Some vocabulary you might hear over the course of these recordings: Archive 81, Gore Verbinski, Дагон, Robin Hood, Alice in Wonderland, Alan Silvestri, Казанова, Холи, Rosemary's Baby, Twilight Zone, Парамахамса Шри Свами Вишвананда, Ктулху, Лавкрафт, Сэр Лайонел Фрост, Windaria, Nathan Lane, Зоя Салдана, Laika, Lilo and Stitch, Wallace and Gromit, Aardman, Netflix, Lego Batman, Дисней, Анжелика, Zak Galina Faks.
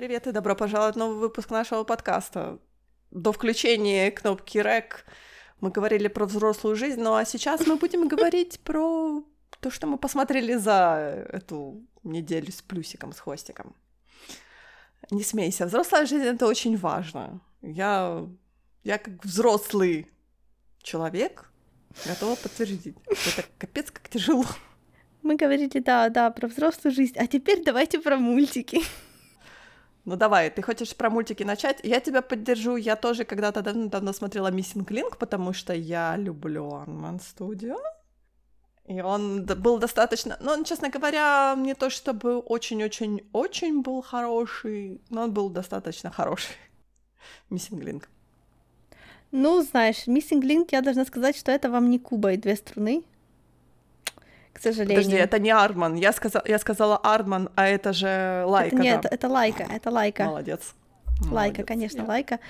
Привет и добро пожаловать в новый выпуск нашего подкаста. До включения кнопки «Рек» мы говорили про взрослую жизнь, ну а сейчас мы будем говорить про то, что мы посмотрели за эту неделю с плюсиком, с хвостиком. Не смейся, взрослая жизнь — это очень важно. Я как взрослый человек готова подтвердить. Это капец как тяжело. Мы говорили, да, про взрослую жизнь, а теперь давайте про мультики. Ну давай, ты хочешь про мультики начать? Я тебя поддержу, я тоже когда-то давно смотрела Missing Link, потому что я люблю Aardman Studio. И он был достаточно... Ну, он, честно говоря, не то чтобы очень-очень-очень был хороший, но он был достаточно хороший. Missing Link. Ну, знаешь, Missing Link, я должна сказать, что это вам не Куба и две струны. К сожалению. Подожди, это не Aardman. Я сказала Aardman, а это же Лайка. Нет, да? это Лайка. Молодец. Лайка, конечно, Лайка.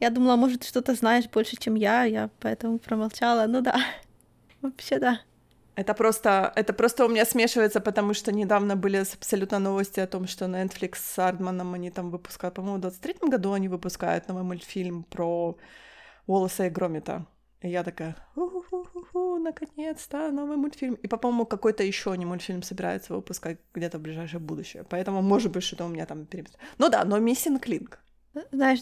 Я думала, может, что-то знаешь больше, чем я поэтому промолчала. Ну да, вообще да. Это просто у меня смешивается, потому что недавно были абсолютно новости о том, что Netflix с Aardman'ом они там выпускают, по-моему, в 2023 году они выпускают новый мультфильм про Уоллеса и Громита. И я такая, наконец-то новый мультфильм. И, по-моему, какой-то еще они мультфильм собираются выпускать где-то в ближайшее будущее. Поэтому, может быть, что-то у меня там переписано. Ну да, но Missing Link. Знаешь,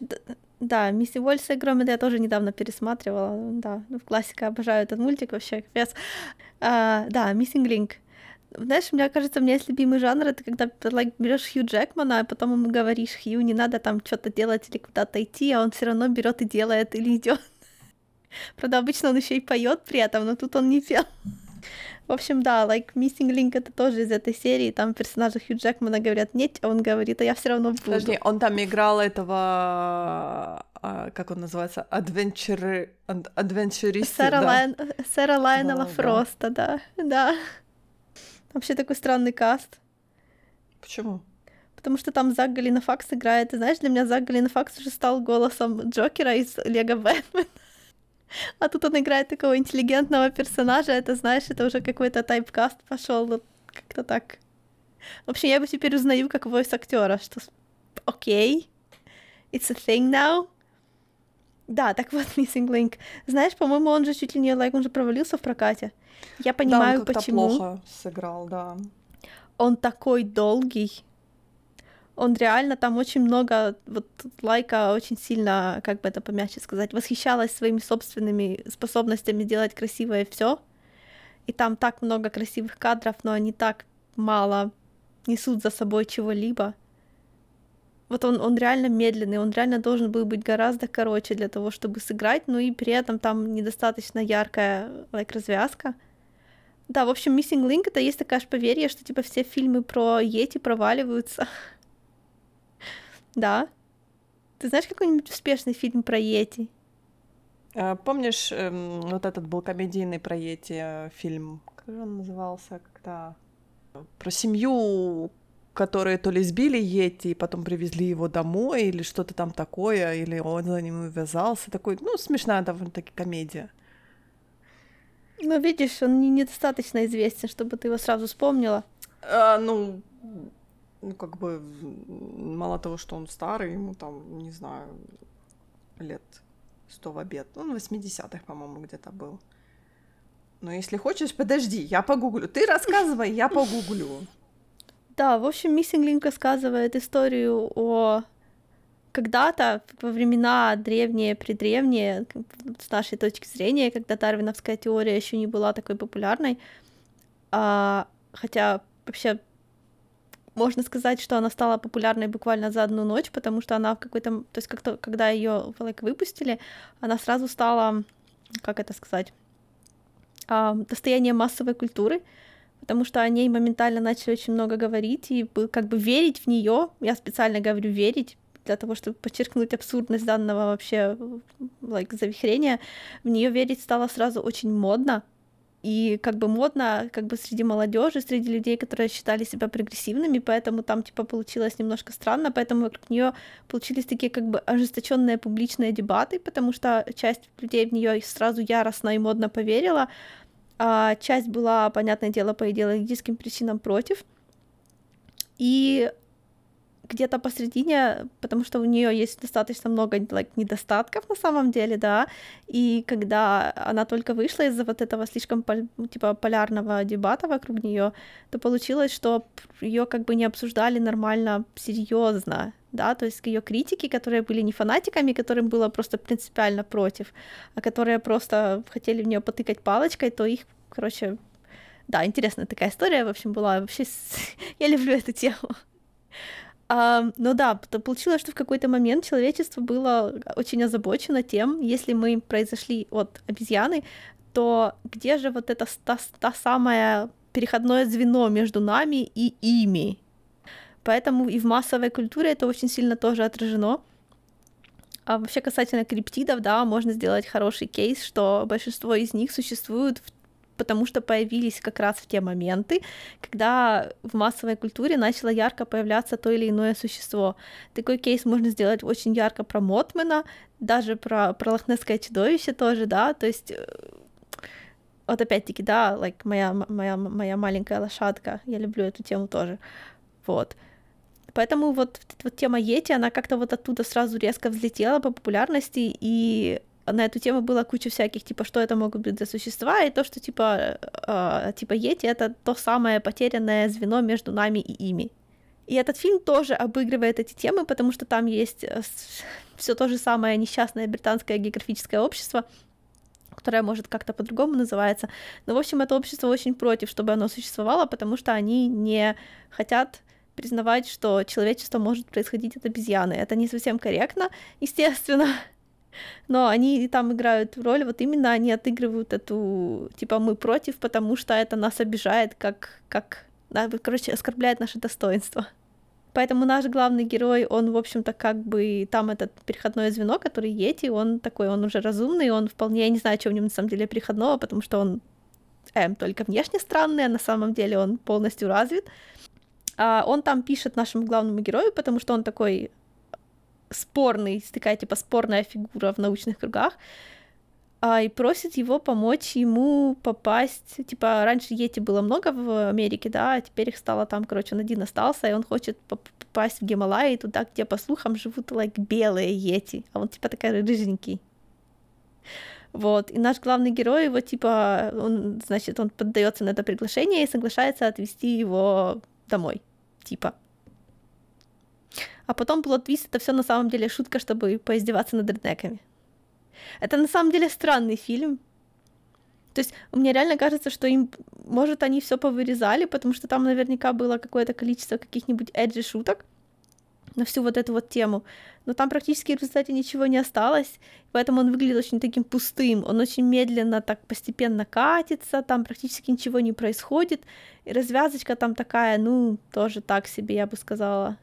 да, Мисси Уоллеса и Громита я тоже недавно пересматривала. Да, ну, классика, обожаю этот мультик вообще. Да, Missing Link. Знаешь, мне кажется, у меня есть любимый жанр, это когда берешь Хью Джекмана, а потом ему говоришь: Хью, не надо там что-то делать или куда-то идти, а он все равно берет и делает или идет. Правда, обычно он еще и поет при этом, но тут он не пел. В общем, да, Missing Link это тоже из этой серии. Там персонажи Хью Джекмана говорят нет, а он говорит, а я все равно буду. Подожди, он там играл этого, как он называется, адвенчуриста. Сэра Лайонела Фроста, да. Вообще такой странный каст. Почему? Потому что там Зак Галина Факс играет. И знаешь, для меня Зак Галина Факс уже стал голосом Джокера из Лего Бэтмена. А тут он играет такого интеллигентного персонажа, это, знаешь, это уже какой-то тайпкаст пошел, как-то так. Вообще, я его теперь узнаю как войс-актера, что окей, it's a thing now. Да, так вот, Missing Link. Знаешь, по-моему, он же чуть ли не он же провалился в прокате. Я понимаю, да, он почему. Плохо сыграл, да. Он такой долгий. Он реально, там очень много, вот Лайка очень сильно, как бы это помягче сказать, восхищалась своими собственными способностями делать красивое все. И там так много красивых кадров, но они так мало несут за собой чего-либо. Вот он реально медленный, он реально должен был быть гораздо короче для того, чтобы сыграть, но и при этом там недостаточно яркая развязка. Да, в общем, Missing Link — это есть такая же поверье, что типа все фильмы про Йети проваливаются. Да. Ты знаешь какой-нибудь успешный фильм про Йети? Помнишь, вот этот был комедийный про Йети фильм? Как же он назывался? Когда? Про семью, которые то ли сбили Йети, и потом привезли его домой, или что-то там такое, или он за ним увязался. Такой, ну, смешная довольно-таки комедия. Ну, видишь, он недостаточно известен, чтобы ты его сразу вспомнила. Ну, как бы, мало того, что он старый, ему там, не знаю, лет 100 в обед. Он в 80-х, по-моему, где-то был. Но если хочешь, подожди, я погуглю. Ты рассказывай, я погуглю. Да, в общем, Missing Link рассказывает историю о... Когда-то, во времена древние-предревние, с нашей точки зрения, когда дарвиновская теория еще не была такой популярной, хотя вообще... Можно сказать, что она стала популярной буквально за одну ночь, потому что она в какой-то... То есть как-то, когда ее выпустили, она сразу стала, как это сказать, достоянием массовой культуры, потому что о ней моментально начали очень много говорить и как бы верить в нее. Я специально говорю верить для того, чтобы подчеркнуть абсурдность данного вообще завихрения. В нее верить стало сразу очень модно. И как бы модно, как бы среди молодежи, среди людей, которые считали себя прогрессивными, поэтому там типа получилось немножко странно, поэтому вокруг нее получились такие как бы ожесточенные публичные дебаты, потому что часть людей в нее сразу яростно и модно поверила, а часть была, понятное дело, по идеологическим причинам против. И где-то посередине, потому что у нее есть достаточно много недостатков на самом деле, да, и когда она только вышла из-за вот этого слишком полярного дебата вокруг нее, то получилось, что ее как бы не обсуждали нормально, серьезно, да, то есть ее критики, которые были не фанатиками, которым было просто принципиально против, а которые просто хотели в нее потыкать палочкой, то их, короче, да, интересная такая история, в общем, была. Вообще, я люблю эту тему. Но да, получилось, что в какой-то момент человечество было очень озабочено тем, если мы произошли от обезьяны, то где же вот это та самое переходное звено между нами и ими? Поэтому и в массовой культуре это очень сильно тоже отражено. А вообще, касательно криптидов, да, можно сделать хороший кейс, что большинство из них существуют потому что появились как раз в те моменты, когда в массовой культуре начало ярко появляться то или иное существо. Такой кейс можно сделать очень ярко про Мотмена, даже про лохнесское чудовище тоже, да, то есть вот опять-таки, да, моя маленькая лошадка, я люблю эту тему тоже, вот. Поэтому вот тема Йети, она как-то вот оттуда сразу резко взлетела по популярности, и на эту тему была куча всяких, типа, что это могут быть за существа, и то, что, типа Йети — это то самое потерянное звено между нами и ими. И этот фильм тоже обыгрывает эти темы, потому что там есть все то же самое несчастное британское географическое общество, которое, может, как-то по-другому называется. Но, в общем, это общество очень против, чтобы оно существовало, потому что они не хотят признавать, что человечество может происходить от обезьяны. Это не совсем корректно, естественно. Но они там играют роль, вот именно они отыгрывают эту, типа, мы против, потому что это нас обижает, короче, оскорбляет наше достоинство. Поэтому наш главный герой, он, в общем-то, как бы, там этот переходное звено, который Йети, он такой, он уже разумный, он вполне, я не знаю, что в нем на самом деле переходного, потому что он только внешне странный, а на самом деле он полностью развит. А он там пишет нашему главному герою, потому что он такой спорный, такая, типа, спорная фигура в научных кругах, и просит его помочь ему попасть, типа, раньше Йети было много в Америке, да, а теперь их стало там, короче, он один остался, и он хочет попасть в Гималаи, туда, где, по слухам, живут, белые Йети, а он, типа, такой рыженький. Вот, и наш главный герой, его, типа, он, значит, он поддается на это приглашение и соглашается отвезти его домой, типа. А потом плот-твист — это все на самом деле шутка, чтобы поиздеваться над реднеками. Это на самом деле странный фильм. То есть мне реально кажется, что им, может, они все повырезали, потому что там наверняка было какое-то количество каких-нибудь эджи шуток на всю вот эту вот тему. Но там практически в результате ничего не осталось, поэтому он выглядит очень таким пустым. Он очень медленно так постепенно катится, там практически ничего не происходит. И развязочка там такая, ну, тоже так себе, я бы сказала.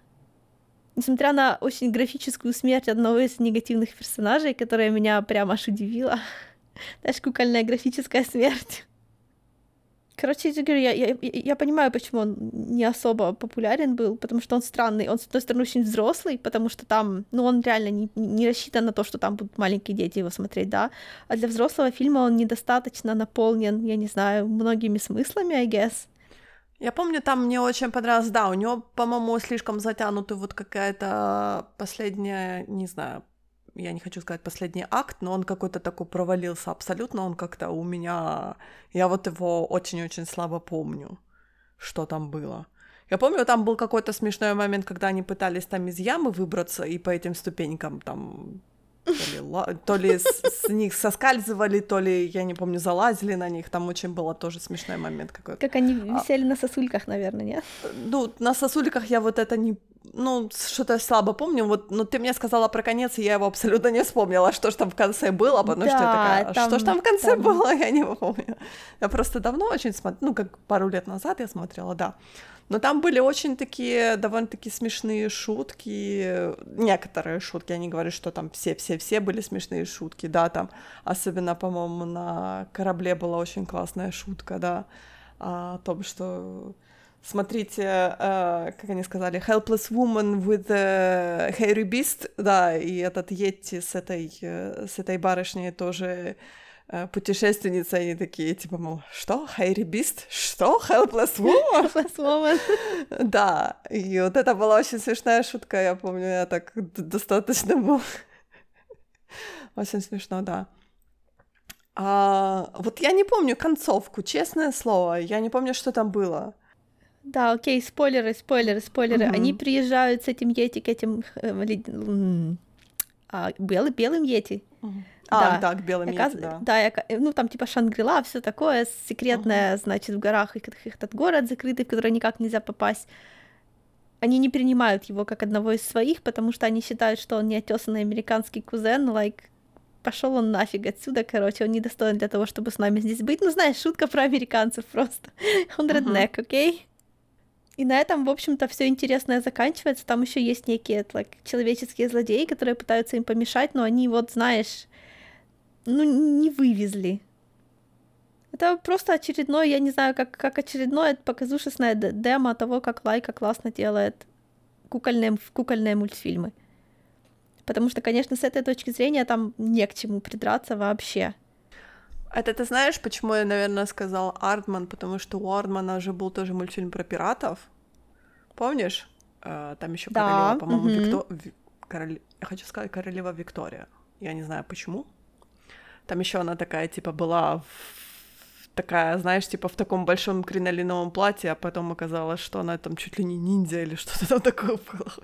Несмотря на очень графическую смерть одного из негативных персонажей, которая меня прям аж удивила. Знаешь, кукольная графическая смерть. Короче, я говорю, я понимаю, почему он не особо популярен был, потому что он странный. Он, с одной стороны, очень взрослый, потому что там, ну, он реально не рассчитан на то, что там будут маленькие дети его смотреть, да. А для взрослого фильма он недостаточно наполнен, я не знаю, многими смыслами, I guess. Я помню, там мне очень понравилось, да, у него, по-моему, слишком затянутый вот какая-то последняя, не знаю, я не хочу сказать последний акт, но он какой-то такой провалился абсолютно, он как-то у меня, я вот его очень-очень слабо помню, что там было. Я помню, там был какой-то смешной момент, когда они пытались там из ямы выбраться и по этим ступенькам там то ли с них соскальзывали, то ли, я не помню, залазили на них. Там очень было тоже смешной момент какой-то. Как они висели на сосульках, наверное, нет? Ну, на сосульках я вот это не... Ну, что-то слабо помню. Вот, но ты мне сказала про конец, и я его абсолютно не вспомнила, что ж там в конце было, потому да, что я такая, там, что ж там в конце там было, я не помню. Я просто давно очень смотрела, ну, как пару лет назад я смотрела, да. Но там были очень такие, довольно-таки смешные шутки, некоторые шутки, я не говорю, что там все были смешные шутки, да, там, особенно, по-моему, на корабле была очень классная шутка, да, о том, что, смотрите, как они сказали, helpless woman with a hairy beast, да, и этот Йети с этой барышней тоже путешественницы, они такие, типа, мол, что? Хайри Бист? Что? Helpless Woman? Helpless Woman. Да, и вот это была очень смешная шутка, я помню, я так достаточно был. Очень смешно, да. Вот я не помню концовку, честное слово, я не помню, что там было. Да, окей, спойлеры. Угу. Они приезжают с этим Йети к этим... белым Йети. Угу. Да, к белым Йети, да. Да, ну там типа Шангрила, всё такое, секретное, угу. Значит, в горах этот город закрытый, в который никак нельзя попасть. Они не принимают его как одного из своих, потому что они считают, что он неотёсанный американский кузен, пошёл он нафиг отсюда, он недостоин для того, чтобы с нами здесь быть. Ну, знаешь, шутка про американцев просто. Он реднек, окей? И на этом, в общем-то, всё интересное заканчивается. Там ещё есть некие человеческие злодеи, которые пытаются им помешать, но они, не вывезли. Это просто очередное, я не знаю, как очередное показушечное демо того, как Лайка классно делает кукольные мультфильмы. Потому что, конечно, с этой точки зрения там не к чему придраться вообще. Это ты знаешь, почему я, наверное, сказал Aardman? Потому что у Aardman же был тоже мультфильм про пиратов. Помнишь? Там еще королева, по-моему, Я хочу сказать, королева Виктория. Я не знаю, почему. Там еще она такая, типа, была... Такая, знаешь, типа в таком большом кринолиновом платье, а потом оказалось, что она там чуть ли не ниндзя или что-то там такое было.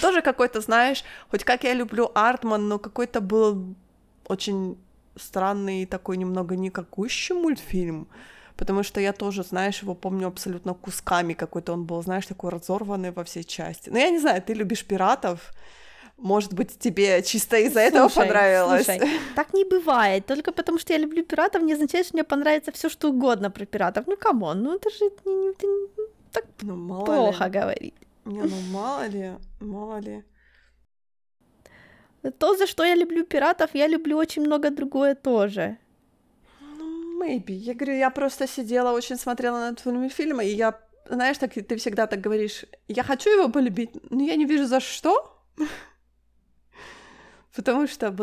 Тоже какой-то, знаешь, хоть как я люблю Aardman, но какой-то был очень странный такой немного никакущий мультфильм, потому что я тоже, знаешь, его помню абсолютно кусками какой-то, он был, знаешь, такой разорванный во все части. Но я не знаю, ты любишь пиратов? Может быть, тебе чисто из-за этого понравилось? Слушай, так не бывает. Только потому, что я люблю пиратов, не означает, что мне понравится всё, что угодно про пиратов. Ну, камон, это же так плохо говорить. Не, мало ли. То, за что я люблю пиратов, я люблю очень много другое тоже. Ну, maybe. Я говорю, я просто сидела, очень смотрела на этот фильм, и я, знаешь, так ты всегда так говоришь, я хочу его полюбить, но я не вижу, за что. Потому что,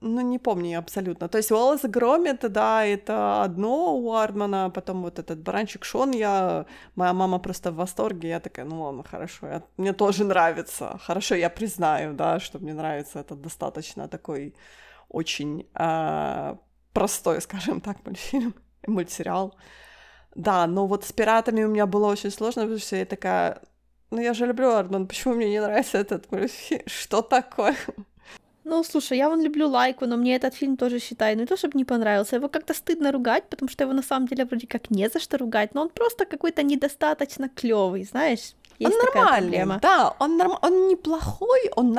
не помню я абсолютно. То есть Wallace and Gromit, да, это одно у Aardman, потом вот этот баранчик Шон, моя мама просто в восторге, я такая, ну ладно, хорошо, мне тоже нравится, хорошо, я признаю, да, что мне нравится, это достаточно такой очень простой, скажем так, мультфильм, мультсериал. Да, но вот с пиратами у меня было очень сложно, потому что я такая, я же люблю Aardman, почему мне не нравится этот мультфильм, что такое? Ну, слушай, я люблю Лайку, но мне этот фильм тоже, считаю, не то, чтобы не понравился. Его как-то стыдно ругать, потому что его на самом деле вроде как не за что ругать, но он просто какой-то недостаточно клёвый, знаешь? Есть он нормальный, да, он неплохой, он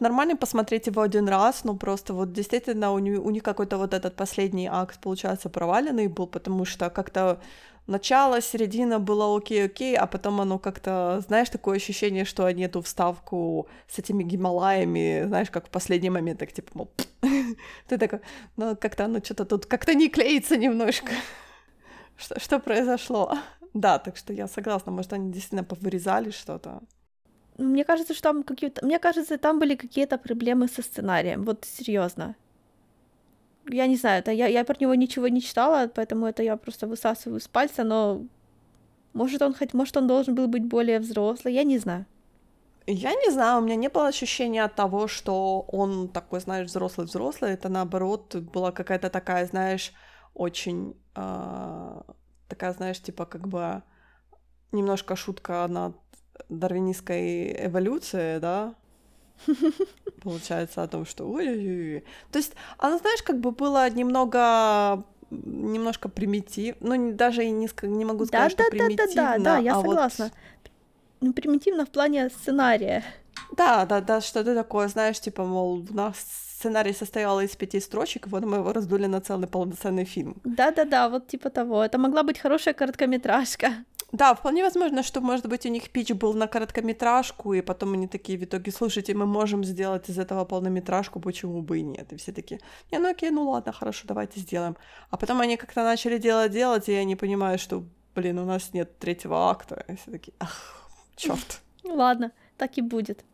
нормальный посмотреть его один раз, но просто вот действительно у них какой-то вот этот последний акт, получается, проваленный был, потому что как-то начало, середина было окей, а потом оно как-то, знаешь, такое ощущение, что они эту вставку с этими Гималаями, знаешь, как в последний момент, так типа, мол, ты такой, как-то оно что-то тут как-то не клеится немножко. Что произошло? Да, так что я согласна, может, они действительно повырезали что-то. Мне кажется, там были какие-то проблемы со сценарием, вот серьёзно. Я не знаю, я про него ничего не читала, поэтому это я просто высасываю с пальца, но может он должен был быть более взрослый, я не знаю. Я не знаю, у меня не было ощущения от того, что он такой, знаешь, взрослый-взрослый, это наоборот была какая-то такая, знаешь, очень такая, знаешь, типа как бы немножко шутка над дарвинистской эволюцией, да? Получается о том, что ой-ой-ой. То есть она, знаешь, как бы была немножко примитивно, даже и не могу сказать, что примитивно. Да, я согласна. Ну, примитивно в плане сценария. Да, что-то такое, знаешь, типа, мол, у нас сценарий состоял из 5 строчек, вот мы его раздули на целый полноценный фильм. Да, вот типа того. Это могла быть хорошая короткометражка. Да, вполне возможно, что, может быть, у них питч был на короткометражку, и потом они такие в итоге, слушайте, мы можем сделать из этого полнометражку, почему бы и нет. И все такие, окей, ладно, хорошо, давайте сделаем. А потом они как-то начали делать, и я не понимаю, что, у нас нет третьего акта. И все такие, чёрт. Ладно, так и будет.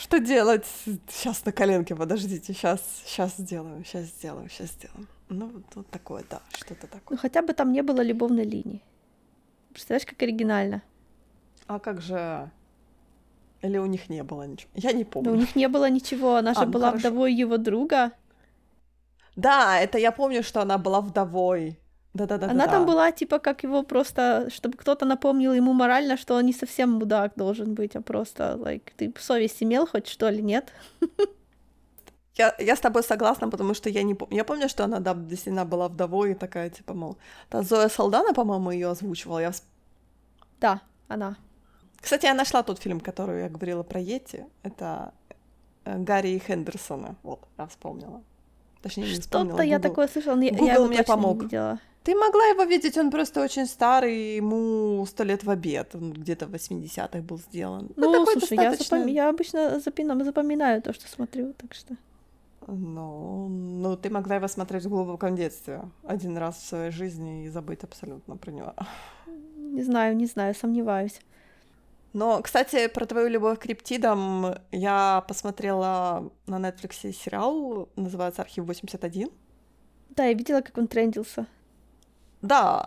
Что делать? Сейчас на коленке, подождите, сейчас сделаю. Ну, вот такое, да, что-то такое. Ну, хотя бы там не было любовной линии. Представляешь, как оригинально. А как же... Или у них не было ничего? Я не помню. Да, у них не было ничего, она же была хорошо. Вдовой его друга. Да, это я помню, что она была вдовой. Да-да-да. Она там была, типа, как его просто... Чтобы кто-то напомнил ему морально, что он не совсем мудак должен быть, а просто, like, ты совесть имел хоть, что ли, нет? Я с тобой согласна, потому что я не помню. Я помню, что она, да, действительно была вдовой и такая, типа, мол... Та Зоя Салдана, по-моему, ее озвучивала. Да, она. Кстати, я нашла тот фильм, который я говорила про Йети. Это Гарри Хендерсона. Вот, я вспомнила. Точнее, не вспомнила. Что-то я такое слышала, но Google мне помог. Ты могла его видеть, он просто очень старый, ему 100 лет в обед, он где-то в 80-х был сделан. Ну, слушай, достаточно... я обычно запоминаю то, что смотрю, так что... Ну, ты могла его смотреть в глубоком детстве, один раз в своей жизни и забыть абсолютно про него. Не знаю, сомневаюсь. Но, кстати, про твою любовь к рептидам я посмотрела на Netflix сериал, называется «Архив 81». Да, я видела, как он трендился. Да,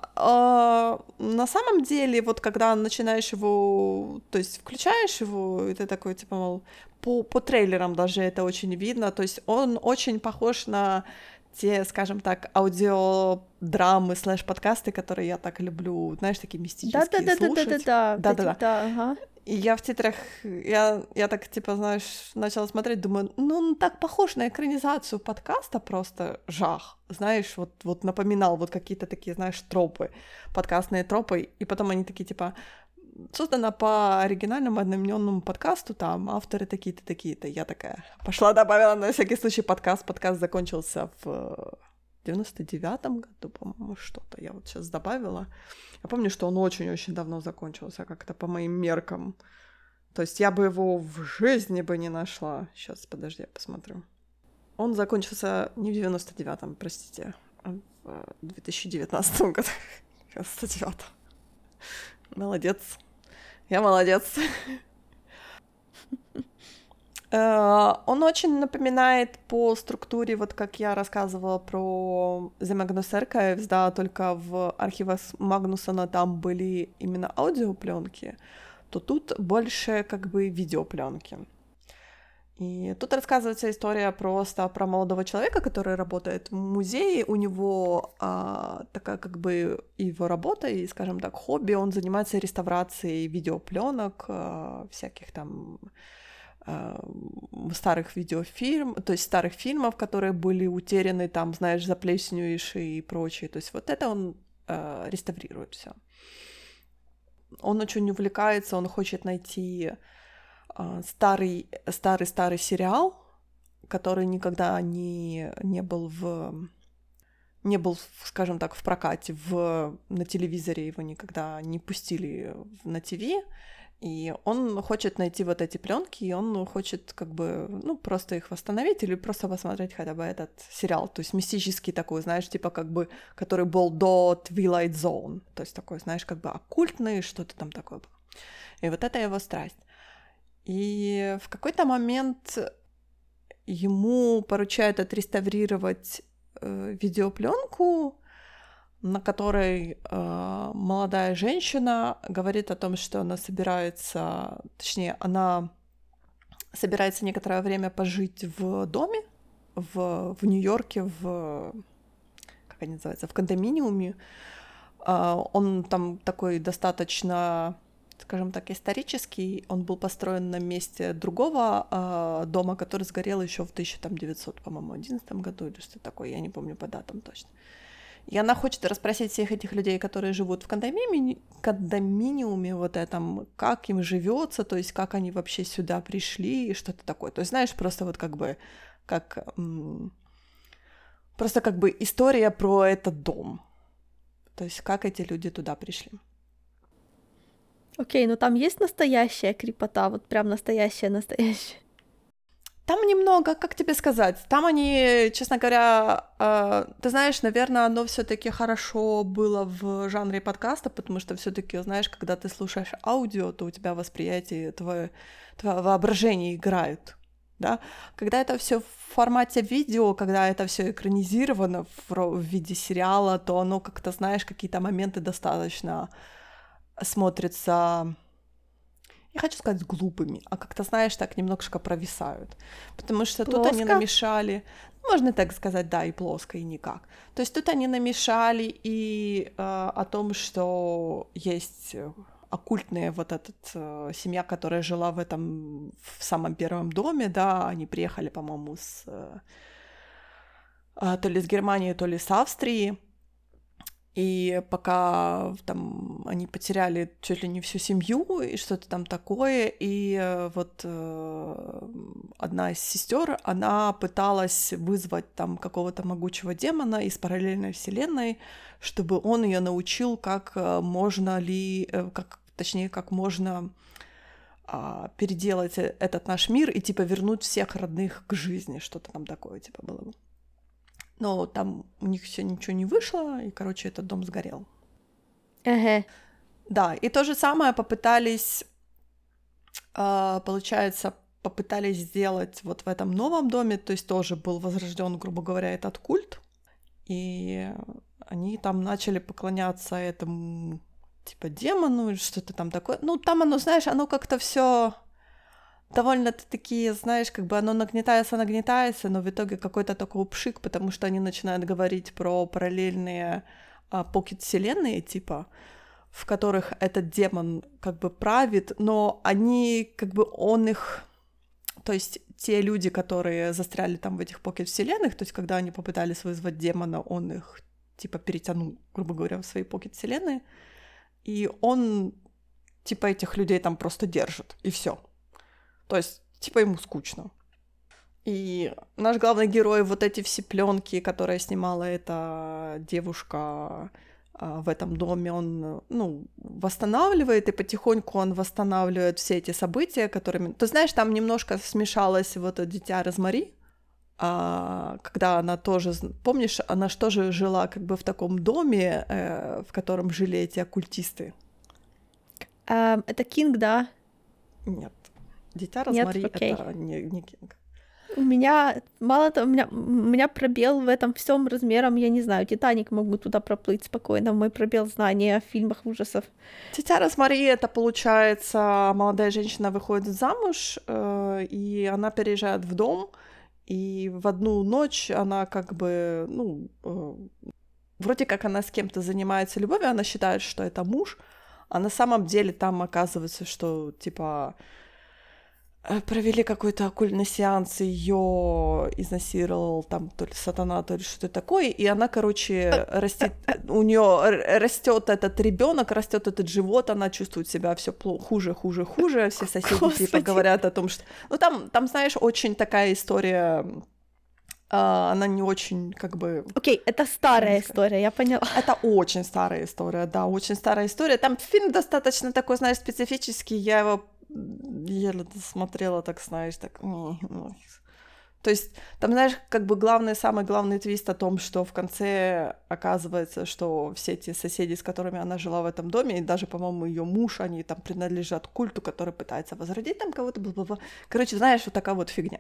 на самом деле, вот когда начинаешь его, то есть включаешь его, и ты такой, типа, мол, по трейлерам даже это очень видно, то есть он очень похож на те, скажем так, аудиодрамы /подкасты, которые я так люблю, знаешь, такие мистические, слушать. Да. И я в титрах, я так, типа, знаешь, начала смотреть, думаю, ну, он так похож на экранизацию подкаста, просто жах, знаешь, вот напоминал вот какие-то такие, знаешь, тропы, подкастные тропы, и потом они такие, типа, создано по оригинальному одноименному подкасту, там, авторы такие-то, такие-то, я такая пошла, добавила на всякий случай подкаст закончился в... 99-м году, по-моему, что-то я вот сейчас добавила. Я помню, что он очень-очень давно закончился, как-то по моим меркам. То есть я бы его в жизни бы не нашла. Сейчас, подожди, я посмотрю. Он закончился не в 99-м, простите, а в 2019 году. 99-м. Молодец. Я молодец. Он очень напоминает по структуре, вот как я рассказывала про The Magnus Archives, да, только в архивах Магнусона там были именно аудиопленки, то тут больше как бы видеопленки. И тут рассказывается история просто про молодого человека, который работает в музее, у него такая как бы его работа и, скажем так, хобби, он занимается реставрацией видеопленок, всяких там... старых видеофильм, то есть старых фильмов, которые были утеряны, там, знаешь, за плесенью и прочее. То есть вот это он реставрирует всё. Он очень увлекается, он хочет найти старый сериал, который никогда не был, скажем так, в прокате, на телевизоре его никогда не пустили на ТВ. И он хочет найти вот эти пленки, и он хочет как бы, ну, просто их восстановить или просто посмотреть хотя бы этот сериал. То есть мистический такой, знаешь, типа как бы, который был до Twilight Zone. То есть такой, знаешь, как бы оккультный, что-то там такое было. И вот это его страсть. И в какой-то момент ему поручают отреставрировать видеопленку, на которой молодая женщина говорит о том, что она собирается, точнее, она собирается некоторое время пожить в доме в Нью-Йорке, как они называются, в кондоминиуме. Он там такой достаточно, скажем так, исторический. Он был построен на месте другого дома, который сгорел еще в 1911 году или что-то такое, я не помню по датам точно. И она хочет расспросить всех этих людей, которые живут в кондоминиуме вот этом, как им живется, то есть как они вообще сюда пришли и что-то такое. То есть, знаешь, просто вот как бы, просто как бы история про этот дом. То есть как эти люди туда пришли. Окей, но там есть настоящая крипота, вот прям настоящая. Там немного, как тебе сказать, там они, честно говоря, ты знаешь, наверное, оно все-таки хорошо было в жанре подкаста, потому что все-таки, знаешь, когда ты слушаешь аудио, то у тебя восприятие, твое воображение играют, да. Когда это все в формате видео, когда это все экранизировано в виде сериала, то оно как-то, знаешь, какие-то моменты достаточно смотрятся. Я хочу сказать глупыми, а как-то, знаешь, так немножко провисают. Потому что плоско. Тут они намешали, можно так сказать, да, и плоско, и никак. То есть тут они намешали и о том, что есть оккультная вот эта семья, которая жила в самом первом доме, да, они приехали, по-моему, то ли с Германии, то ли с Австрии. И пока там они потеряли чуть ли не всю семью и что-то там такое, и вот одна из сестер, она пыталась вызвать там какого-то могучего демона из параллельной вселенной, чтобы он ее научил, как можно переделать этот наш мир и типа вернуть всех родных к жизни, что-то там такое типа было бы. Но там у них все ничего не вышло, и, короче, этот дом сгорел. Ага. Да, и то же самое попытались сделать вот в этом новом доме, то есть тоже был возрожден, грубо говоря, этот культ, и они там начали поклоняться этому, типа, демону или что-то там такое. Ну, там оно, знаешь, оно как-то все довольно-таки, знаешь, как бы оно нагнетается, но в итоге какой-то такой пшик, потому что они начинают говорить про параллельные покет-вселенные, типа, в которых этот демон как бы правит, но они, как бы, он их... То есть те люди, которые застряли там в этих покет-вселенных, то есть когда они попытались вызвать демона, он их, типа, перетянул, грубо говоря, в свои покет-вселенные, и он, типа, этих людей там просто держит, и всё. То есть, типа, ему скучно. И наш главный герой, вот эти все пленки, которые снимала эта девушка в этом доме, он, ну, восстанавливает, и потихоньку он восстанавливает все эти события, которыми... Ты знаешь, там немножко смешалось вот это дитя Розмари, когда она тоже... Помнишь, она же тоже жила как бы в таком доме, в котором жили эти оккультисты? Это Кинг, да? Нет. Дитя Розмари, это не Кинг. У меня пробел в этом всем размером, я не знаю, Титаник могу туда проплыть спокойно, мой пробел знания о фильмах ужасов. Дитя Розмари, это, получается, молодая женщина выходит замуж, и она переезжает в дом, и в одну ночь она как бы, ну, вроде как она с кем-то занимается любовью, она считает, что это муж, а на самом деле там оказывается, что, типа... провели какой-то оккультный сеанс, ее изнасиловал там то ли сатана, то ли что-то такое, и она, короче, у нее растет этот ребенок, растет этот живот, она чувствует себя все хуже, все соседи типа говорят о том, что... Ну, там, знаешь, очень такая история, она не очень, как бы... Окей, это старая история, я поняла. Это очень старая история, да, очень старая история. Там фильм достаточно такой, знаешь, специфический, я его еле смотрела, так, знаешь, так... То есть там, знаешь, как бы главный, самый главный твист о том, что в конце оказывается, что все те соседи, с которыми она жила в этом доме, и даже, по-моему, ее муж, они там принадлежат культу, который пытается возродить там кого-то, бла-бла-бла. Короче, знаешь, вот такая вот фигня.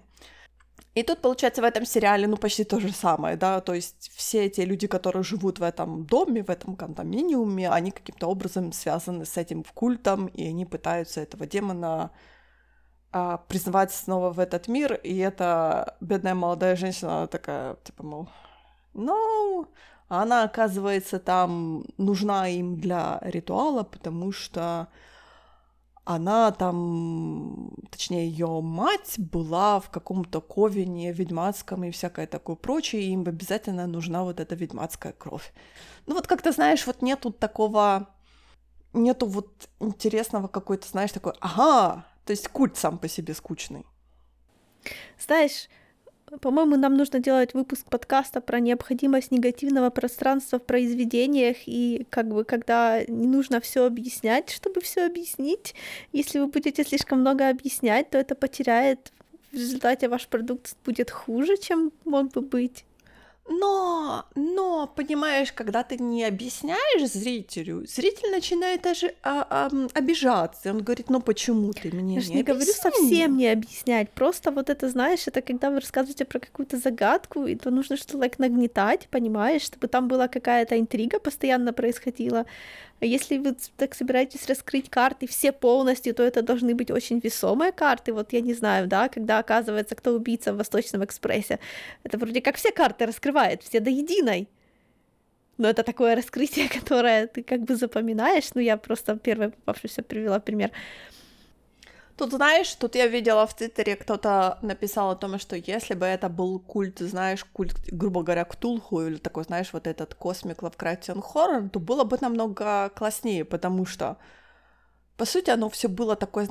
И тут, получается, в этом сериале, ну, почти то же самое, да, то есть все те люди, которые живут в этом доме, в этом кондоминиуме, они каким-то образом связаны с этим культом, и они пытаются этого демона призвать снова в этот мир, и эта бедная молодая женщина, она такая, типа, мол, ну, она, оказывается, там нужна им для ритуала, потому что... Она там, точнее, ее мать была в каком-то ковине ведьмацком и всякое такое прочее, и им обязательно нужна вот эта ведьмацкая кровь. Ну вот как-то, знаешь, вот нету такого, нету вот интересного какой-то, знаешь, такой, ага, то есть культ сам по себе скучный. Знаешь, по-моему, нам нужно делать выпуск подкаста про необходимость негативного пространства в произведениях, и как бы когда не нужно все объяснять, чтобы все объяснить. Если вы будете слишком много объяснять, то это потеряет в результате ваш продукт будет хуже, чем мог бы быть. Но, понимаешь, когда ты не объясняешь зрителю, зритель начинает даже обижаться. Он говорит, почему ты мне не объяснил? Я же не говорю совсем не объяснять. Просто вот это, знаешь, это когда вы рассказываете про какую-то загадку, и то нужно что-то нагнетать, понимаешь, чтобы там была какая-то интрига постоянно происходила. Если вы так собираетесь раскрыть карты все полностью, то это должны быть очень весомые карты. Вот я не знаю, да, когда оказывается, кто убийца в Восточном экспрессе. Это вроде как все карты раскрывает, все до единой. Но это такое раскрытие, которое ты как бы запоминаешь. Я просто первое попавшееся привела пример. Тут я видела в Твиттере, кто-то написал о том, что если бы это был культ, грубо говоря, Ктулху, или такой, вот этот космик Лавкрафтиан хоррор, то было бы намного класснее, потому что, по сути, оно все было такое,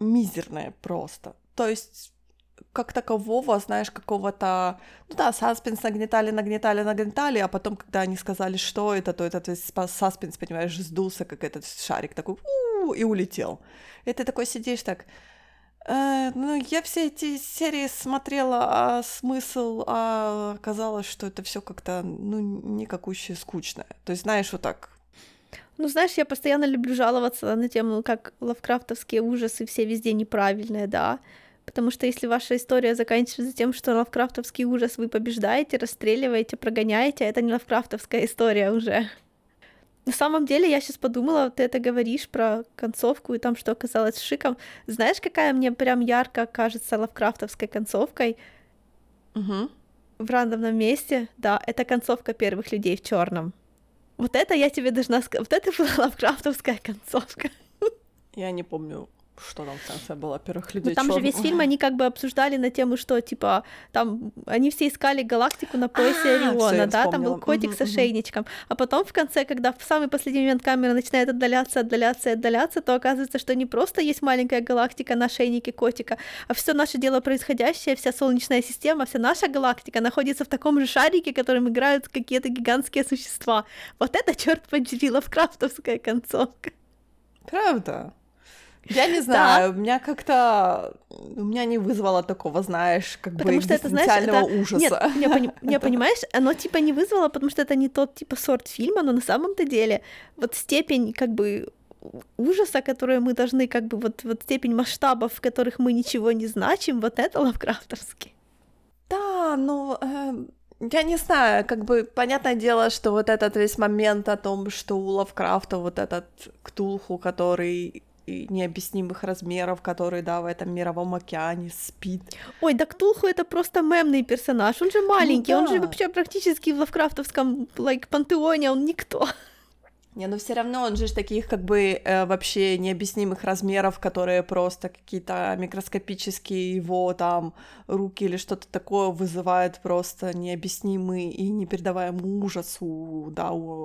мизерное просто. То есть, как такового, какого-то... саспенс нагнетали, а потом, когда они сказали, что это, то этот саспенс, понимаешь, сдулся, как этот шарик такой... и улетел. И ты такой сидишь так... я все эти серии смотрела, а смысл... А оказалось, что это все как-то, никакущее скучное. То есть, вот так... я постоянно люблю жаловаться на тему, как лавкрафтовские ужасы все везде неправильные, да... Потому что если ваша история заканчивается тем, что лавкрафтовский ужас вы побеждаете, расстреливаете, прогоняете, это не лавкрафтовская история уже. На самом деле, я сейчас подумала, ты это говоришь про концовку и там, что оказалось шиком. Знаешь, какая мне прям ярко кажется лавкрафтовской концовкой? Угу. В рандомном месте, да, это концовка первых людей в черном. Вот это я тебе должна сказать, вот это была лавкрафтовская концовка. Я не помню. Что там в конце было, первых людей там чёрных. Же весь фильм они обсуждали на тему, что, там они все искали галактику на поясе Ориона, да, там был котик с ошейничком, а потом в конце, когда в самый последний момент камера начинает отдаляться, то оказывается, что не просто есть маленькая галактика на ошейнике котика, а все наше дело происходящее, вся Солнечная система, вся наша галактика находится в таком же шарике, которым играют какие-то гигантские существа. Вот это, чёрт подери, лавкрафтовская концовка. Правда? Я не знаю, да. У меня не вызвало такого, потому что экзистенциального ужаса. Нет, понимаешь, оно не вызвало, потому что это не тот сорт фильма, но на самом-то деле вот степень ужаса, которую мы должны вот степень масштабов, в которых мы ничего не значим, вот это лавкрафтовски. Да, но... Я не знаю, понятное дело, что вот этот весь момент о том, что у Лавкрафта вот этот Ктулху, который... и необъяснимых размеров, который, да, в этом мировом океане спит. Ой, да Ктулху это просто мемный персонаж, он же маленький, да. Он же вообще практически в лавкрафтовском, пантеоне, он никто. Все равно он же таких, вообще необъяснимых размеров, которые просто какие-то микроскопические его там руки или что-то такое вызывают просто необъяснимый и непередаваемый ужас у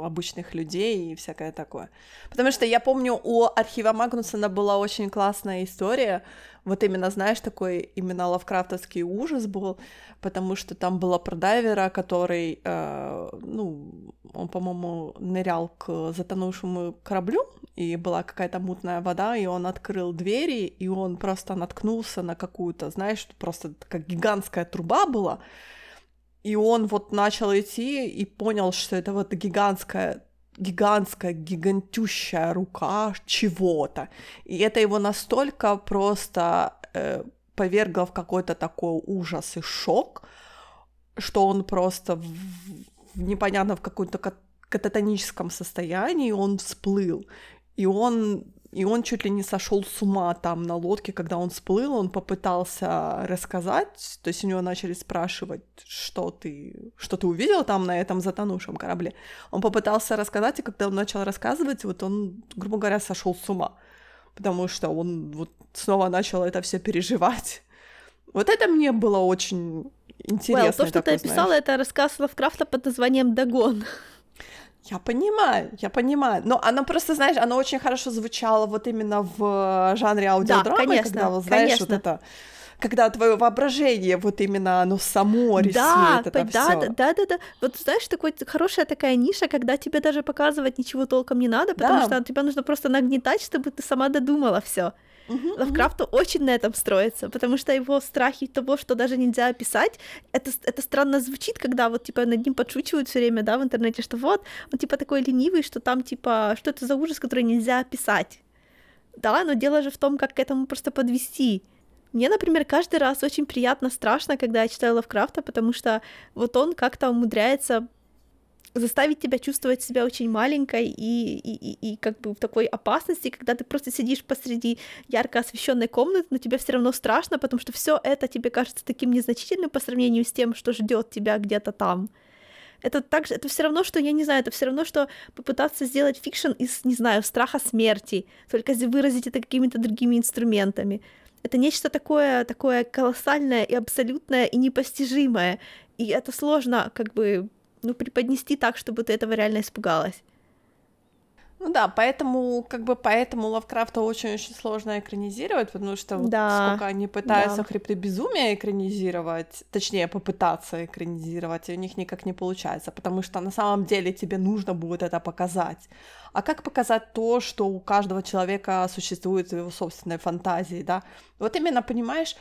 обычных людей и всякое такое. Потому что я помню, у архива Магнусона была очень классная история, вот именно, такой именно лавкрафтовский ужас был, потому что там было про дайвера, который, он, по-моему, нырял к затонувшему кораблю, и была какая-то мутная вода, и он открыл двери, и он просто наткнулся на какую-то, просто как гигантская труба была, и он начал идти и понял, что это гигантющая рука чего-то. И это его настолько просто повергло в какой-то такой ужас и шок, что он просто непонятно в каком-то кататоническом состоянии, он всплыл. И он чуть ли не сошел с ума там на лодке, когда он всплыл, он попытался рассказать, то есть у него начали спрашивать, что ты увидел там на этом затонувшем корабле. Он попытался рассказать, и когда он начал рассказывать, он, грубо говоря, сошел с ума, потому что он снова начал это все переживать. Это мне было очень интересно. То, что ты описала, это рассказ Лавкрафта под названием «Дагон». Я понимаю, но оно просто, оно очень хорошо звучало вот именно в жанре аудиодрамы, да, конечно, когда, конечно. Вот это, когда твое воображение вот именно оно само рисует это всё. Да, вот хорошая такая ниша, когда тебе даже показывать ничего толком не надо, потому что тебя нужно просто нагнетать, чтобы ты сама додумала все. Лавкрафту очень на этом строится, потому что его страхи того, что даже нельзя описать, это странно звучит, когда вот типа над ним подшучивают все время, да, в интернете, что вот, он типа такой ленивый, что там типа, что это за ужас, который нельзя описать. Да, но дело же в том, как к этому просто подвести. Мне, например, каждый раз очень приятно, страшно, когда я читаю Лавкрафта, потому что вот он как-то умудряется заставить тебя чувствовать себя очень маленькой и как бы в такой опасности, когда ты просто сидишь посреди ярко освещенной комнаты, но тебе все равно страшно, потому что все это тебе кажется таким незначительным по сравнению с тем, что ждет тебя где-то там. Это также, это все равно, что, я не знаю, это все равно, что попытаться сделать фикшн из, не знаю, страха смерти, только выразить это какими-то другими инструментами. Это нечто такое колоссальное и абсолютное и непостижимое, и это сложно как бы преподнести так, чтобы ты этого реально испугалась. Ну да, поэтому Лавкрафта очень-очень сложно экранизировать, потому что сколько они пытаются «Хребты безумия» экранизировать, точнее, попытаться экранизировать, и у них никак не получается, потому что на самом деле тебе нужно будет это показать. А как показать то, что у каждого человека существует в его собственной фантазии, да? Вот именно, понимаешь,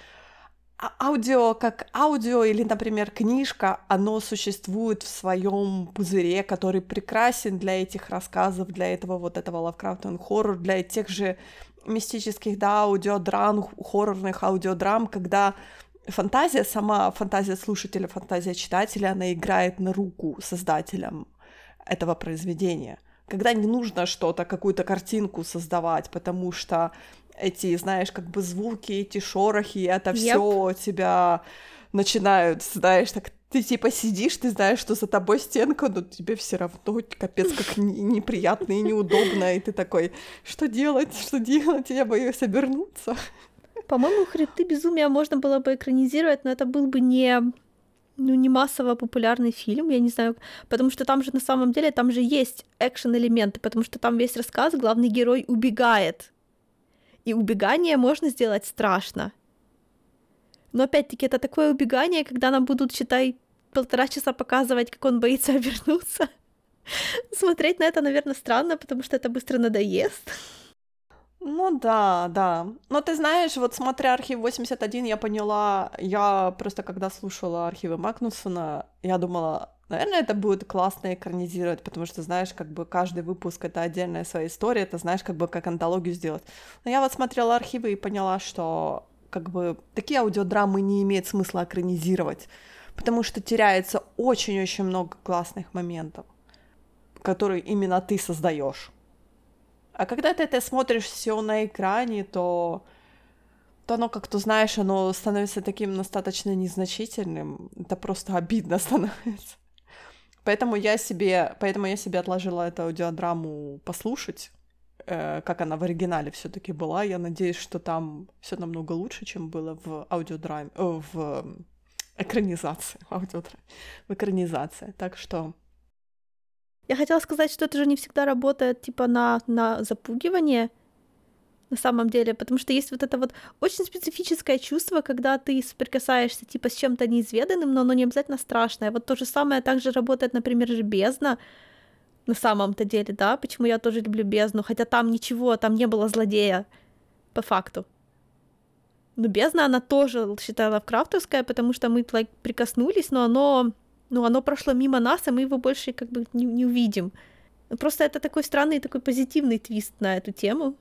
аудио или, например, книжка, оно существует в своем пузыре, который прекрасен для этих рассказов, для этого вот этого Lovecraftian хоррор, для тех же мистических, да, аудиодрам, хоррорных аудиодрам, когда фантазия сама, фантазия слушателя, фантазия читателя, она играет на руку создателям этого произведения. Когда не нужно что-то, какую-то картинку создавать, потому что эти, знаешь, как бы звуки, эти шорохи, это все тебя начинают, знаешь, так ты типа сидишь, ты знаешь, что за тобой стенка, но тебе все равно капец как неприятно и неудобно, и ты такой, что делать, я боюсь обернуться. По-моему, «Хребты безумия» можно было бы экранизировать, но это был бы не массово популярный фильм, я не знаю, потому что там же на самом деле, там же есть экшен-элементы, потому что там весь рассказ, главный герой убегает. И убегание можно сделать страшно. Но опять-таки это такое убегание, когда нам будут, считай, 1,5 часа показывать, как он боится обернуться. Смотреть на это, наверное, странно, потому что это быстро надоест. Ну да. Но ты знаешь, вот смотря «Архив 81», я поняла, я просто когда слушала архивы Магнусона, я думала, наверное, это будет классно экранизировать, потому что, знаешь, как бы каждый выпуск — это отдельная своя история, это, знаешь, как бы как антологию сделать. Но я вот смотрела архивы и поняла, что как бы такие аудиодрамы не имеет смысла экранизировать, потому что теряется очень-очень много классных моментов, которые именно ты создаешь. А когда ты это смотришь все на экране, то оно, как ты знаешь, оно становится таким достаточно незначительным, это просто обидно становится. Поэтому я себе отложила эту аудиодраму послушать, как она в оригинале все-таки была. Я надеюсь, что там все намного лучше, чем было в аудиодраме, в экранизации. В экранизации. Так что. Я хотела сказать, что это же не всегда работает типа на запугивание. На самом деле, потому что есть вот это вот очень специфическое чувство, когда ты соприкасаешься типа с чем-то неизведанным, но оно не обязательно страшное. Вот то же самое также работает, например, же «Бездна» на самом-то деле, да, почему я тоже люблю «Бездну», хотя там ничего, там не было злодея по факту. Но «Бездна», она тоже, считай, лавкрафтовская, потому что мы прикоснулись, но оно прошло мимо нас, и мы его больше как бы не увидим. Просто это такой странный, такой позитивный твист на эту тему.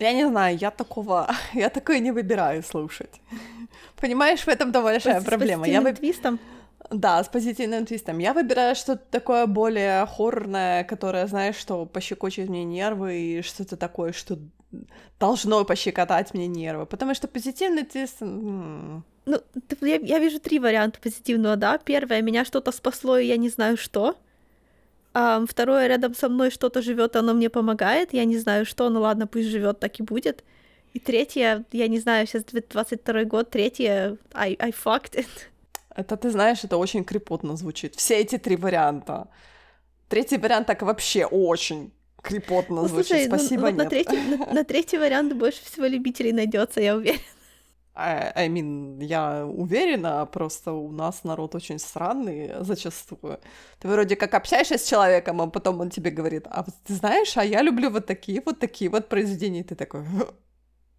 Я не знаю, я такое не выбираю слушать. Понимаешь, в этом-то большая проблема. С позитивным твистом? Да, с позитивным твистом. Я выбираю что-то такое более хоррорное, которое, знаешь, что пощекочет мне нервы, и что-то такое, что должно пощекотать мне нервы. Потому что позитивный твист... Ну, я вижу 3 варианта позитивного, да. Первое, меня что-то спасло, и я не знаю, что. Второе, рядом со мной что-то живет, оно мне помогает, я не знаю что, ну ладно, пусть живет, так и будет. И третье, я не знаю, сейчас 22-й год, третье, I fucked it. Это, ты знаешь, это очень крипотно звучит, все эти 3 варианта. Третий вариант так вообще очень крипотно звучит, слушай, спасибо, вот нет. На третий вариант больше всего любителей найдется, я уверена. I mean, я уверена, просто у нас народ очень странный зачастую. Ты вроде как общаешься с человеком, а потом он тебе говорит, а ты знаешь, а я люблю вот такие вот произведения. И ты такой,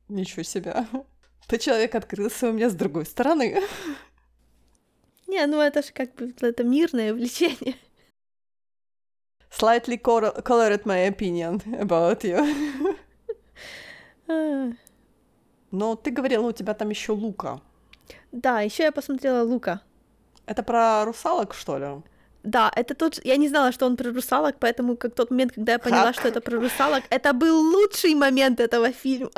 Ничего себе. Ты человек открылся у меня с другой стороны. Не, ну это же как бы это мирное влечение. Slightly colored my opinion about you. Но ты говорила, у тебя там еще Лука. Да, еще я посмотрела Лука. Это про русалок, что ли? Да, это тот же... Я не знала, что он про русалок, поэтому как тот момент, когда я поняла, что это про русалок, это был лучший момент этого фильма.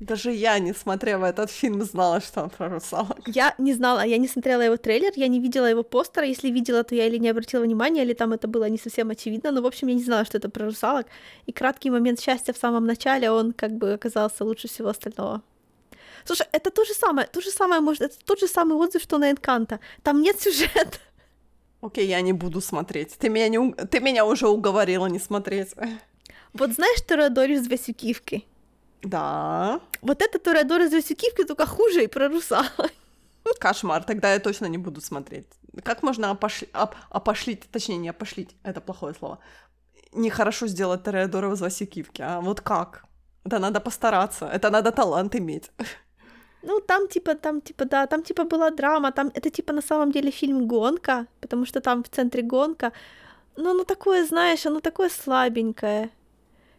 Даже я, не смотрела этот фильм, знала, что он про русалок. Я не знала, я не смотрела его трейлер, я не видела его постера. Если видела, то я или не обратила внимания, или там это было не совсем очевидно. Но, в общем, я не знала, что это про русалок. И краткий момент счастья в самом начале, он как бы оказался лучше всего остального. Слушай, это то же самое, может, это тот же самый отзыв, что на Энканто. Там нет сюжета. Окей, я не буду смотреть. Ты меня уже уговорила не смотреть. Вот знаешь Тореадор из Васюкивки? Да. Вот это Тореадор из Васюкивки, только хуже и про русалок. Кошмар, тогда я точно не буду смотреть. Как можно опошлить, точнее, не опошлить, это плохое слово, нехорошо сделать Тореадора из Васюкивки, а вот как? Да надо постараться, это надо талант иметь. Ну, там была драма, там это типа на самом деле фильм «Гонка», потому что там в центре гонка, но оно такое, знаешь, оно такое слабенькое.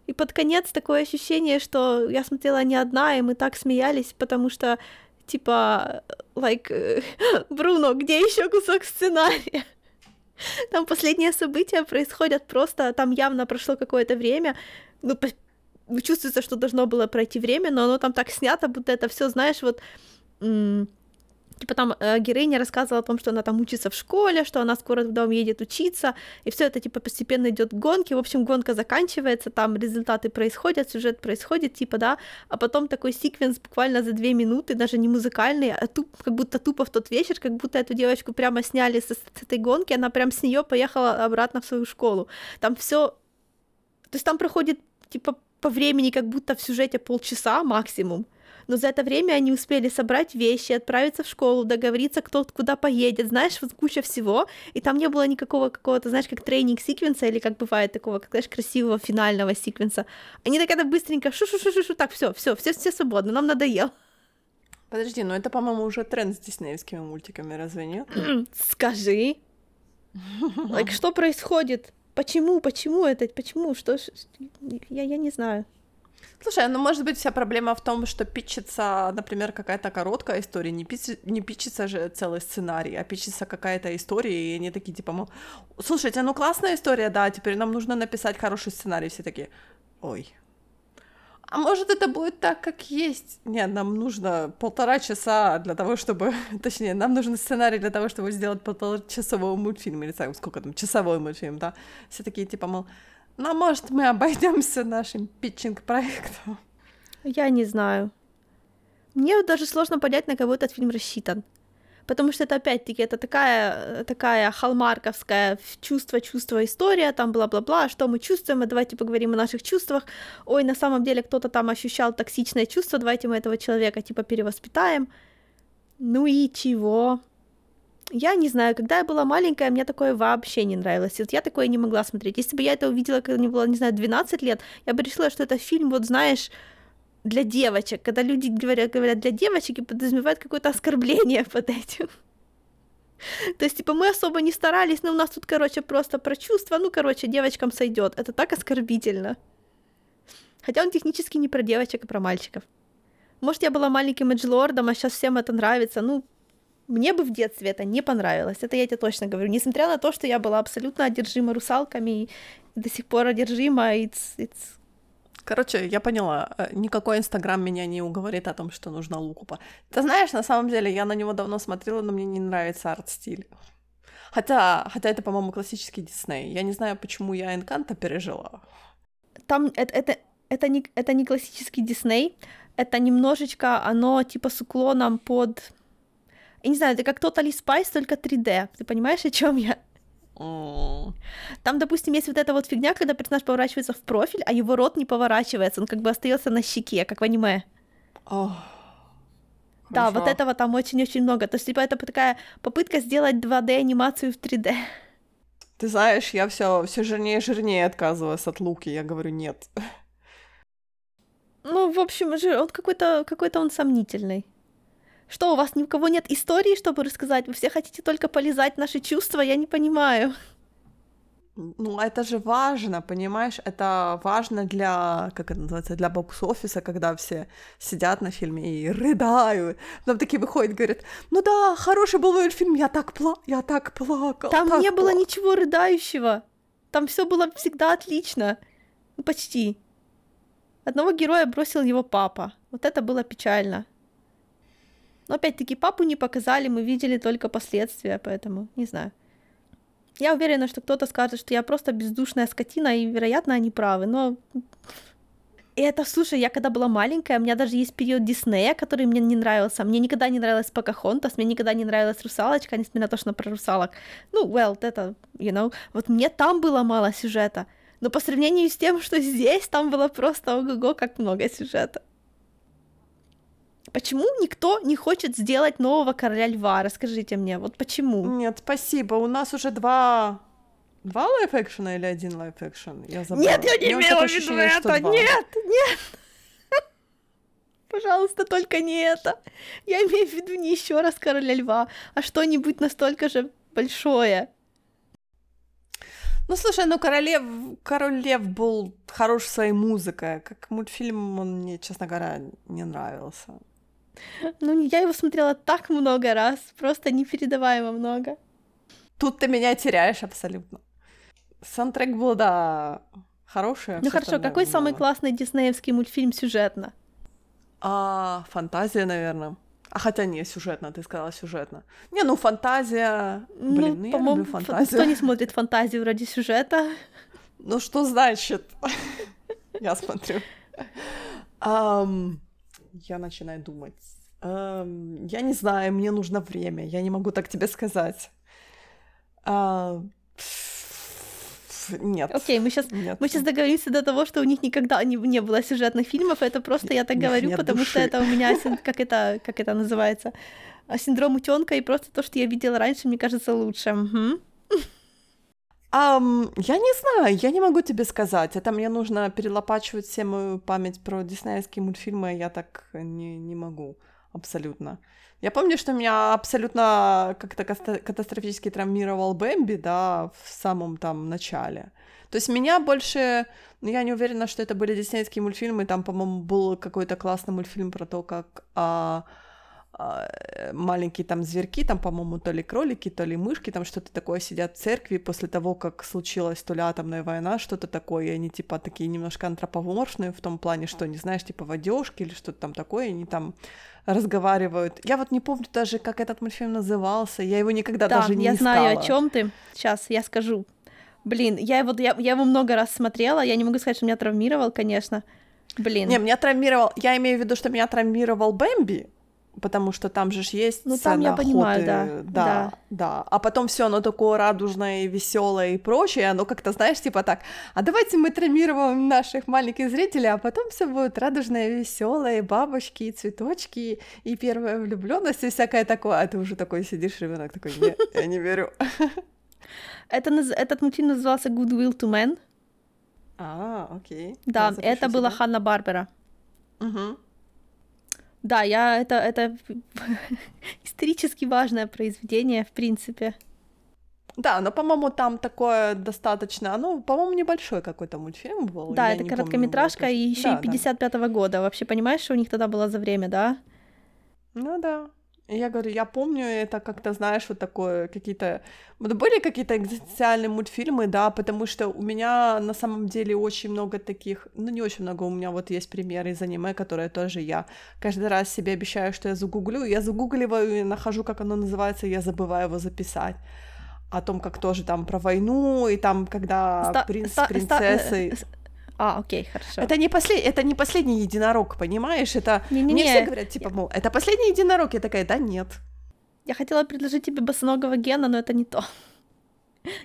И под конец такое ощущение, что я смотрела не одна, и мы так смеялись, потому что, типа, Бруно, где еще кусок сценария? Там последние события происходят просто, там явно прошло какое-то время, чувствуется, что должно было пройти время, но оно там так снято, будто это все, знаешь, вот... Типа там героиня рассказывала о том, что она там учится в школе, что она скоро в дом едет учиться, и все это типа постепенно идет к гонке. В общем, гонка заканчивается, там результаты происходят, сюжет происходит, типа, да, а потом такой секвенс буквально за 2 минуты, даже не музыкальный, а как будто тупо в тот вечер, как будто эту девочку прямо сняли с этой гонки, она прям с нее поехала обратно в свою школу. Там все, то есть там проходит типа по времени, как будто в сюжете полчаса максимум. Но за это время они успели собрать вещи, отправиться в школу, договориться, кто куда поедет, знаешь, вот куча всего, и там не было никакого какого-то, знаешь, как тренинг-секвенса, или как бывает такого, как, знаешь, красивого финального секвенса. Они так это быстренько шу-шу-шу-шу, так, все свободно, нам надоело. Подожди, ну это, по-моему, уже тренд с диснеевскими мультиками, разве нет? Скажи! Что происходит? Почему? Что? Я не знаю. Слушай, ну, может быть, вся проблема в том, что пичется, например, какая-то короткая история, не пичется же целый сценарий, а пичется какая-то история, и они такие, типа, мол, слушайте, ну, классная история, да, теперь нам нужно написать хороший сценарий, все такие, ой, а может, это будет так, как есть? Нет, нам нужно 1,5 часа для того, чтобы, точнее, нам нужен сценарий для того, чтобы сделать 1,5-часовой мультфильм, или так, сколько там, часовой мультфильм, да, все такие, типа, мол, ну, может, мы обойдемся нашим питчинг-проектом? Я не знаю. Мне вот даже сложно понять, на кого этот фильм рассчитан. Потому что это, опять-таки, это такая холмарковская чувство-чувство история, там бла-бла-бла, что мы чувствуем, а давайте поговорим о наших чувствах. Ой, на самом деле кто-то там ощущал токсичное чувство, давайте мы этого человека типа перевоспитаем. Ну и чего? Я не знаю, когда я была маленькая, мне такое вообще не нравилось. Вот я такое не могла смотреть. Если бы я это увидела, когда мне было, не знаю, 12 лет, я бы решила, что это фильм, вот знаешь, для девочек. Когда люди говорят для девочек и подразумевают какое-то оскорбление под этим. То есть, типа, мы особо не старались, но у нас тут, короче, просто про чувства. Ну, короче, девочкам сойдет. Это так оскорбительно. Хотя он технически не про девочек, а про мальчиков. Может, я была маленьким эджлордом, а сейчас всем это нравится. Ну, мне бы в детстве это не понравилось, это я тебе точно говорю, несмотря на то, что я была абсолютно одержима русалками и до сих пор одержима. Короче, я поняла, никакой Инстаграм меня не уговорит о том, что нужно Лукупа. Ты знаешь, на самом деле, я на него давно смотрела, но мне не нравится арт-стиль. Хотя это, по-моему, классический Дисней. Я не знаю, почему я Энканто пережила. Там это не классический Дисней, это немножечко, оно типа с уклоном под... Я не знаю, это как Totally Spies, только 3D. Ты понимаешь, о чем я? Там, допустим, есть вот эта вот фигня, когда персонаж поворачивается в профиль, а его рот не поворачивается, он как бы остается на щеке, как в аниме. Да, хорошо. Вот этого там очень-очень много. То есть, типа, это такая попытка сделать 2D-анимацию в 3D. Ты знаешь, я все жирнее и жирнее отказываюсь от Луки, я говорю, нет. Ну, в общем, он какой-то он сомнительный. Что, у вас ни у кого нет истории, чтобы рассказать? Вы все хотите только полизать наши чувства? Я не понимаю. Ну, это же важно, понимаешь? Это важно для, как это называется, для бокс-офиса, когда все сидят на фильме и рыдают. Там такие выходят, говорят, ну да, хороший был фильм, я так плакал. Там не было ничего рыдающего. Там все было всегда отлично. Ну, почти. Одного героя бросил его папа. Вот это было печально. Но опять-таки папу не показали, мы видели только последствия, поэтому не знаю. Я уверена, что кто-то скажет, что я просто бездушная скотина, и, вероятно, они правы, но... И это, слушай, я когда была маленькая, у меня даже есть период Диснея, который мне не нравился. Мне никогда не нравилась Покахонтас, мне никогда не нравилась Русалочка, несмотря на то, что про русалок. Ну, это, you know, вот мне там было мало сюжета. Но по сравнению с тем, что здесь, там было просто ого-го, как много сюжета. Почему никто не хочет сделать нового Короля Льва? Расскажите мне, вот почему? Нет, спасибо, у нас уже два лайф-экшена или один лайф-экшен? Я забыла. Нет, я не имела в виду это! Нет! Пожалуйста, только не это! Я имею в виду не еще раз Короля Льва, а что-нибудь настолько же большое. Ну, слушай, Король Лев был хорош своей музыкой. Как мультфильм он мне, честно говоря, не нравился. Ну, я его смотрела так много раз, просто непередаваемо много. Тут ты меня теряешь абсолютно. Саундтрек был, да, хороший. Ну хорошо, какой самый классный диснеевский мультфильм сюжетно? Фантазия, наверное. А хотя не сюжетно, ты сказала сюжетно. Не, ну фантазия... Блин, я люблю фантазию. Кто не смотрит фантазию ради сюжета? Ну что значит? Я смотрю. Я начинаю думать. Я не знаю, мне нужно время. Я не могу так тебе сказать. Нет. Окей, мы сейчас договоримся до того, что у них никогда не было сюжетных фильмов. Это просто я так говорю, потому души. Что это у меня, как это называется, синдром утёнка, и просто то, что я видела раньше, мне кажется лучше. Я не знаю, я не могу тебе сказать. Это мне нужно перелопачивать всю мою память про диснеевские мультфильмы, я так не могу абсолютно. Я помню, что меня абсолютно как-то катастрофически травмировал Бэмби, да, в самом там начале. То есть меня больше... Ну, я не уверена, что это были диснеевские мультфильмы, там, по-моему, был какой-то классный мультфильм про то, как маленькие там зверьки, там, по-моему, то ли кролики, то ли мышки, там что-то такое, сидят в церкви после того, как случилась то ли атомная война, что-то такое, и они, типа, такие немножко антропоморфные в том плане, что, не знаешь, типа, в одежке или что-то там такое, и они там... разговаривают. Я вот не помню даже, как этот мультфильм назывался, я его никогда даже не искала. Да, я знаю, о чем ты. Сейчас я скажу. Блин, я его много раз смотрела, я не могу сказать, что меня травмировал, конечно. Блин. Не, меня травмировал, я имею в виду, что меня травмировал Бэмби, потому что там же есть сцена. Ну, там я понимаю, да. А потом все оно такое радужное и веселое и прочее, оно как-то, знаешь, типа так, а давайте мы травмируем наших маленьких зрителей, а потом все будет радужное и веселое, и бабочки, и цветочки, и первая влюбленность и всякое такое. А ты уже такой сидишь, ребенок такой, нет, я не верю. Этот мультфильм назывался Good Will to Man. Окей. Да, это была Ханна-Барбера. Угу. Да, это исторически важное произведение, в принципе. Да, но, по-моему, там такое достаточно... Ну, по-моему, небольшой какой-то мультфильм был. Да, это короткометражка, и еще и 55-го года. Вообще, понимаешь, что у них тогда было за время, да? Ну да. Я говорю, я помню это как-то, знаешь, вот такое, какие-то... Были какие-то экзистенциальные мультфильмы, да, потому что у меня на самом деле очень много таких... Ну, не очень много, у меня вот есть примеры из аниме, которые тоже я каждый раз себе обещаю, что я загугливаю и нахожу, как оно называется, и я забываю его записать. О том, как тоже там про войну, и там, когда принц с принцессой... окей, хорошо. Это не последний единорог, понимаешь? Это мне все говорят, типа, мол, это последний единорог. Я такая, да нет. Я хотела предложить тебе босоногого Гена, но это не то.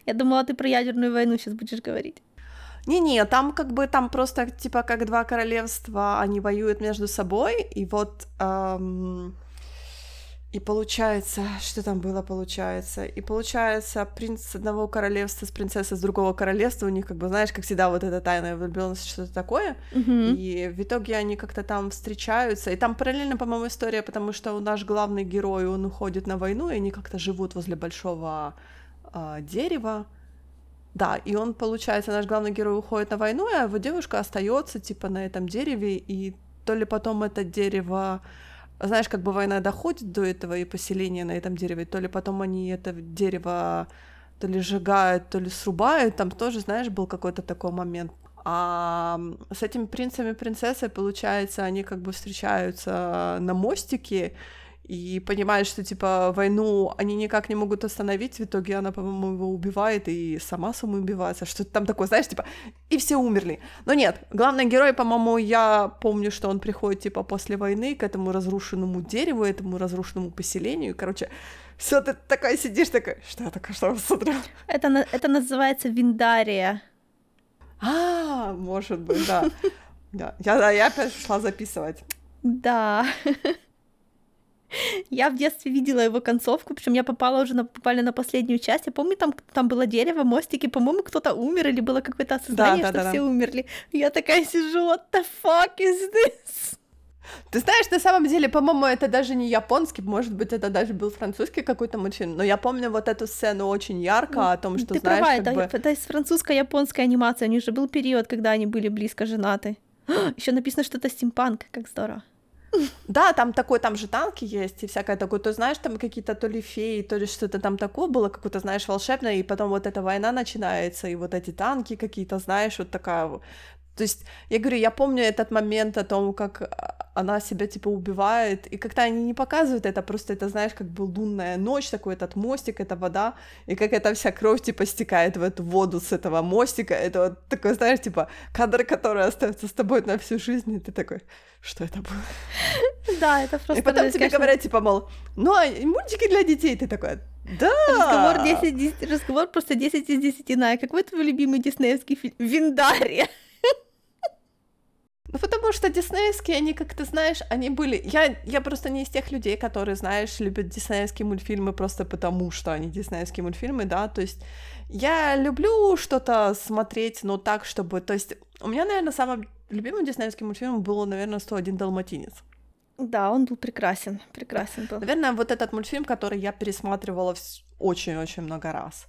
Я думала, ты про ядерную войну сейчас будешь говорить. Не-не, там как бы там просто, типа, как два королевства, они воюют между собой, и вот И получается, что там было, получается? И получается, принц с одного королевства с принцессой с другого королевства, у них, как бы, знаешь, как всегда, вот эта тайная влюбленность, что-то такое. Mm-hmm. И в итоге они как-то там встречаются. И там параллельно, по-моему, история, потому что наш главный герой, он уходит на войну, и они как-то живут возле большого дерева. Да, и он, получается, наш главный герой уходит на войну, а его девушка остается типа на этом дереве, и то ли потом это дерево... Знаешь, как бы война доходит до этого и поселения на этом дереве, то ли потом они это дерево то ли сжигают, то ли срубают, там тоже, знаешь, был какой-то такой момент. А с этими принцами и принцессой, получается, они как бы встречаются на мостике и понимают, что, типа, войну они никак не могут остановить, в итоге она, по-моему, его убивает и сама самоубивается, что-то там такое, знаешь, типа, и все умерли. Но нет, главный герой, по-моему, я помню, что он приходит, типа, после войны к этому разрушенному дереву, этому разрушенному поселению, короче, все ты такая сидишь, такая, что я такая, что я посмотрела? Это называется Виндария. А, может быть, да. Я опять шла записывать. Да. Я в детстве видела его концовку, причем я попали на последнюю часть. Я помню, там было дерево, мостики, по-моему, кто-то умер, или было какое-то осознание, что все умерли. Я такая сижу, what the fuck is this? Ты знаешь, на самом деле, по-моему, это даже не японский, может быть, это даже был французский какой-то мультфильм, но я помню вот эту сцену очень ярко, о том, что, ты знаешь, права, как бы... это из французско-японской анимации, у них же был период, когда они были близко женаты. Еще написано, что это стимпанк, как здорово. Да, там же танки есть и всякое такое, то знаешь, там какие-то то ли феи, то ли что-то там такое было, какое-то, знаешь, волшебное, и потом вот эта война начинается, и вот эти танки какие-то, знаешь, вот такая... То есть, я говорю, я помню этот момент о том, как она себя, типа, убивает, и как-то они не показывают это, просто это, знаешь, как бы лунная ночь, такой этот мостик, эта вода, и как эта вся кровь, типа, стекает в эту воду с этого мостика, это вот такой, знаешь, типа, кадр, который остается с тобой на всю жизнь, и ты такой, что это было? Да, это просто... И потом тебе говорят, типа, мол, ну, а мультики для детей, ты такой... Да! Разговор просто 10 из 10, Ная, какой твой любимый диснеевский фильм? Виндария! Ну, потому что диснеевские, они, как ты знаешь, они были... Я просто не из тех людей, которые, знаешь, любят диснеевские мультфильмы просто потому, что они диснеевские мультфильмы, да, то есть я люблю что-то смотреть, но так, чтобы... То есть у меня, наверное, самым любимым диснеевским мультфильмом было, наверное, «101 Далматинец». Да, он был прекрасен был. Наверное, вот этот мультфильм, который я пересматривала очень-очень много раз.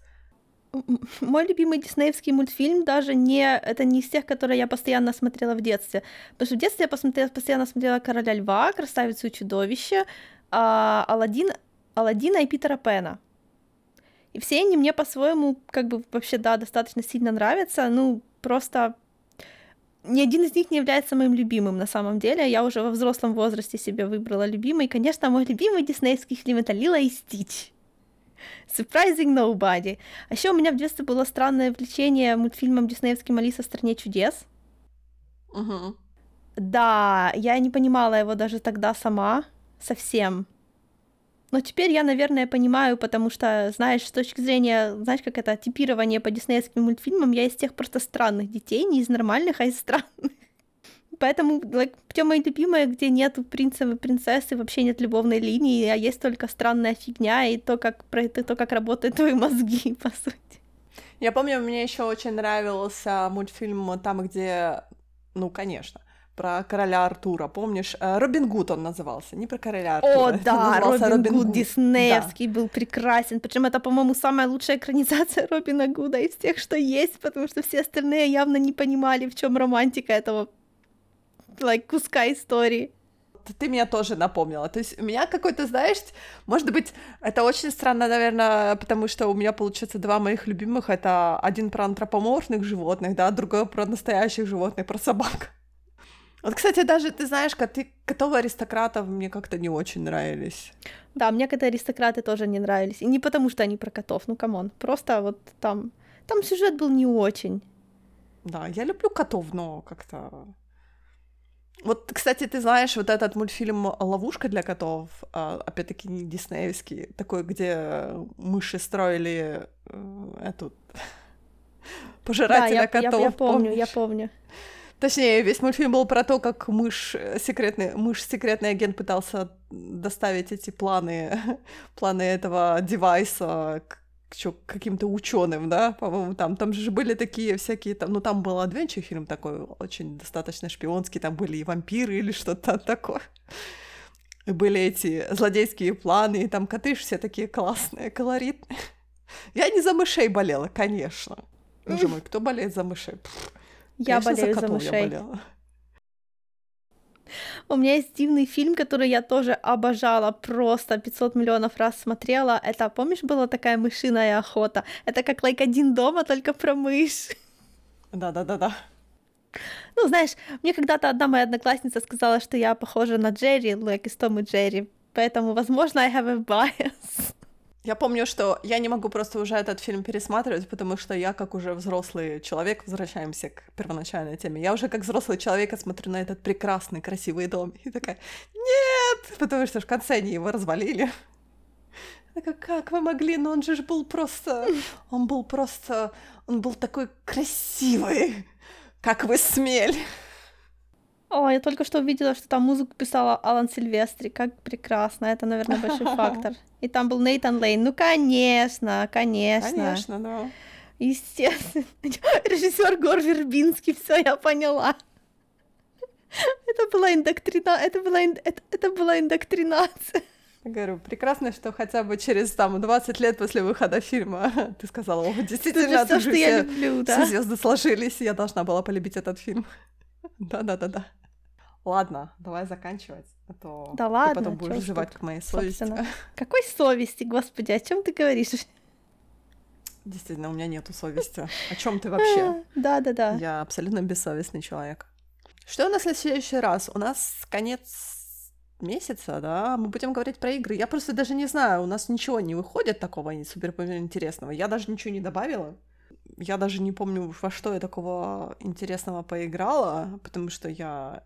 Мой любимый диснеевский мультфильм даже это не из тех, которые я постоянно смотрела в детстве. Потому что в детстве я постоянно смотрела «Короля льва», «Красавицу и чудовище», «Аладдина» и «Питера Пэна». И все они мне по-своему, как бы, вообще, да, достаточно сильно нравятся. Ну, просто ни один из них не является моим любимым на самом деле. Я уже во взрослом возрасте себе выбрала любимый. И, конечно, мой любимый диснеевский фильм — это «Лило и Стич». Surprising Nobody. А еще у меня в детстве было странное влечение мультфильмом диснеевским «Алиса в стране чудес». Uh-huh. Да, я не понимала его даже тогда сама совсем. Но теперь я, наверное, понимаю, потому что, знаешь, с точки зрения, знаешь, как это типирование по диснеевским мультфильмам, я из тех просто странных детей, не из нормальных, а из странных. Поэтому, все мои любимые, где нет принцев и принцессы, вообще нет любовной линии, а есть только странная фигня и то, как работают твои мозги, по сути. Я помню, мне еще очень нравился мультфильм там, где, ну, конечно, про короля Артура, помнишь? «Робин Гуд» он назывался, не про короля Артура. О, да, Робин Гуд диснеевский, да, был прекрасен, причем это, по-моему, самая лучшая экранизация Робина Гуда из тех, что есть, потому что все остальные явно не понимали, в чем романтика этого куска истории. Ты меня тоже напомнила. То есть у меня какой-то, знаешь, может быть, это очень странно, наверное, потому что у меня, получается, два моих любимых — это один про антропоморфных животных, да, другой про настоящих животных, про собак. Вот, кстати, даже, ты знаешь, котов аристократов мне как-то не очень нравились. Да, мне коты аристократы тоже не нравились. И не потому, что они про котов, ну, камон. Просто вот там сюжет был не очень. Да, я люблю котов, но как-то... Вот, кстати, ты знаешь, вот этот мультфильм «Ловушка для котов», опять-таки не диснеевский, такой, где мыши строили эту пожирателя котов. Да, я помню. Точнее, весь мультфильм был про то, как мышь-секретный агент пытался доставить эти планы этого девайса к каким-то ученым, да, по-моему, там же были такие всякие, там был адвенчер-фильм такой, очень достаточно шпионский, там были и вампиры или что-то такое. И были эти злодейские планы, и там коты все такие классные, колоритные. Я не за мышей болела, конечно. Боже мой, кто болеет за мышей? Я болею за мышей. У меня есть дивный фильм, который я тоже обожала, просто 500 миллионов раз смотрела. Это, помнишь, была такая мышиная охота? Это как «Один дома», только про мышь. Да-да-да-да. Ну, знаешь, мне когда-то одна моя одноклассница сказала, что я похожа на Джерри, из Тома и Джерри. Поэтому, возможно, I have a bias. Я помню, что я не могу просто уже этот фильм пересматривать, потому что я, как уже взрослый человек, возвращаемся к первоначальной теме, я уже как взрослый человек смотрю на этот прекрасный, красивый дом и такая: нет! Потому что в конце они его развалили. Я такая: как вы могли? Но он же был просто... Он был такой красивый! Как вы смели! О, я только что увидела, что там музыку писала Алан Сильвестри. Как прекрасно. Это, наверное, большой фактор. И там был Нейтан Лейн. Ну, конечно. Конечно, да. Естественно. Режиссер Гор Вербинский. Все, я поняла. Это была индоктринация. Я говорю, прекрасно, что хотя бы через 20 лет после выхода фильма ты сказала: о, действительно, тут же все звезды сложились, и я должна была полюбить этот фильм. Да-да-да-да. Ладно, давай заканчивать, а то да ты ладно, потом будешь взывать к моей совести. Собственно. Какой совести, господи, о чем ты говоришь? Действительно, у меня нету совести. О чем ты вообще? Да-да-да. Я абсолютно бессовестный человек. Что у нас в следующий раз? У нас конец месяца, да? Мы будем говорить про игры. Я просто даже не знаю, у нас ничего не выходит такого суперинтересного. Я даже ничего не добавила. Я даже не помню, во что я такого интересного поиграла, потому что я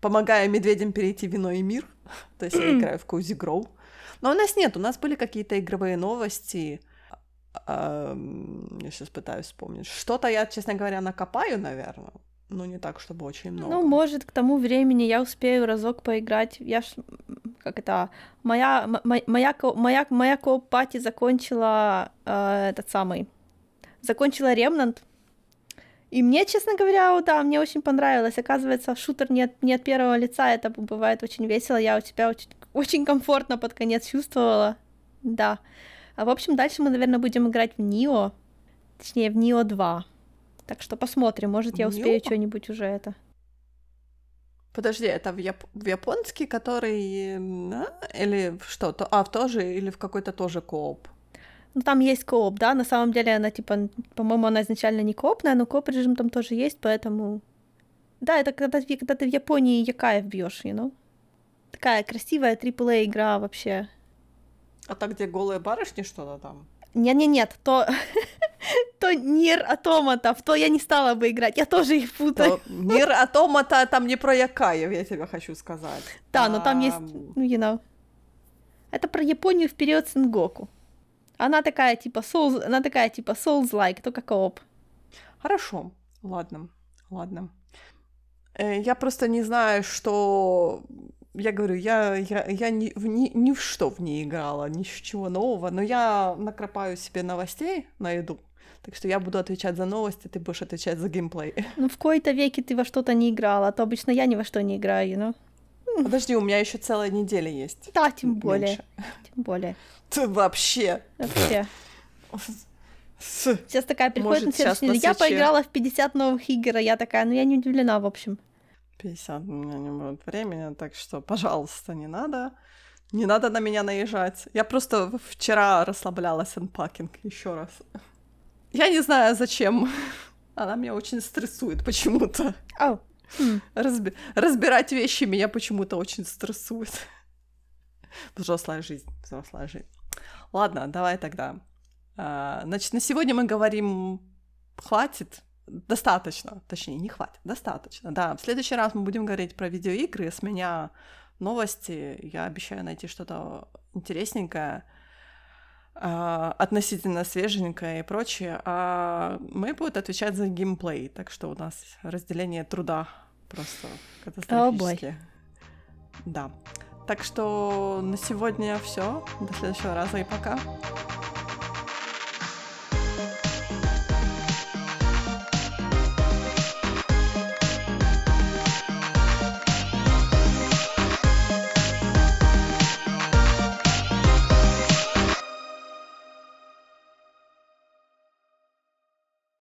помогаю медведям перейти вино и мир, то есть я играю в Cozy Grove. Но у нас были какие-то игровые новости. Я сейчас пытаюсь вспомнить. Что-то я, честно говоря, накопаю, наверное, но не так, чтобы очень много. Ну, может, к тому времени я успею разок поиграть. Моя кооп-пати закончила закончила «Ремнант». И мне, честно говоря, да, мне очень понравилось. Оказывается, шутер не от первого лица, это бывает очень весело. Я у тебя очень, очень комфортно под конец чувствовала. Да. А в общем, дальше мы, наверное, будем играть в «Нио». Точнее, в «Нио 2». Так что посмотрим, может, я успею что-нибудь уже это. Подожди, это в японский, который... Или что? В тоже или в какой-то тоже кооп? Ну, там есть кооп, да, на самом деле она, по-моему, она изначально не коопная, но кооп-режим там тоже есть, поэтому... Да, это когда ты в Японии якаев бьёшь, Такая красивая AAA-игра вообще. А так, где голые барышни что-то там? Нет, то NieR: Automata, в то я не стала бы играть, я тоже их путаю. NieR: Automata там не про якаев, я тебе хочу сказать. Да, но там есть, Это про Японию в период Сенгоку. Она такая, типа Souls-like, только кооп. Хорошо, ладно. Я просто не знаю, что... Я говорю, я ни в что в ней играла, ничего нового, но я накропаю себе новостей, найду, так что я буду отвечать за новости, ты будешь отвечать за геймплей. Ну, в кои-то веки ты во что-то не играла, а то обычно я ни во что не играю, Подожди, у меня еще целая неделя есть. Да, тем более. Меньше. Тем более. Ты вообще. Сейчас такая приходит на следующую неделю. Я поиграла в 50 новых игр, а я такая, я не удивлена, в общем. 50, у меня не будет времени, так что, пожалуйста, не надо. Не надо на меня наезжать. Я просто вчера расслаблялась unpacking еще раз. Я не знаю, зачем. Она меня очень стрессует почему-то. Ау. Разбирать вещи меня почему-то очень стрессует. Взрослая жизнь. Ладно, давай тогда. Значит, на сегодня мы говорим «хватит», «достаточно», точнее, не «хватит», «достаточно». Да, в следующий раз мы будем говорить про видеоигры, с меня новости, я обещаю найти что-то интересненькое. относительно свеженькое и прочее, а Мэй будет отвечать за геймплей, так что у нас разделение труда просто катастрофически. Да. Так что на сегодня все. До следующего раза и пока.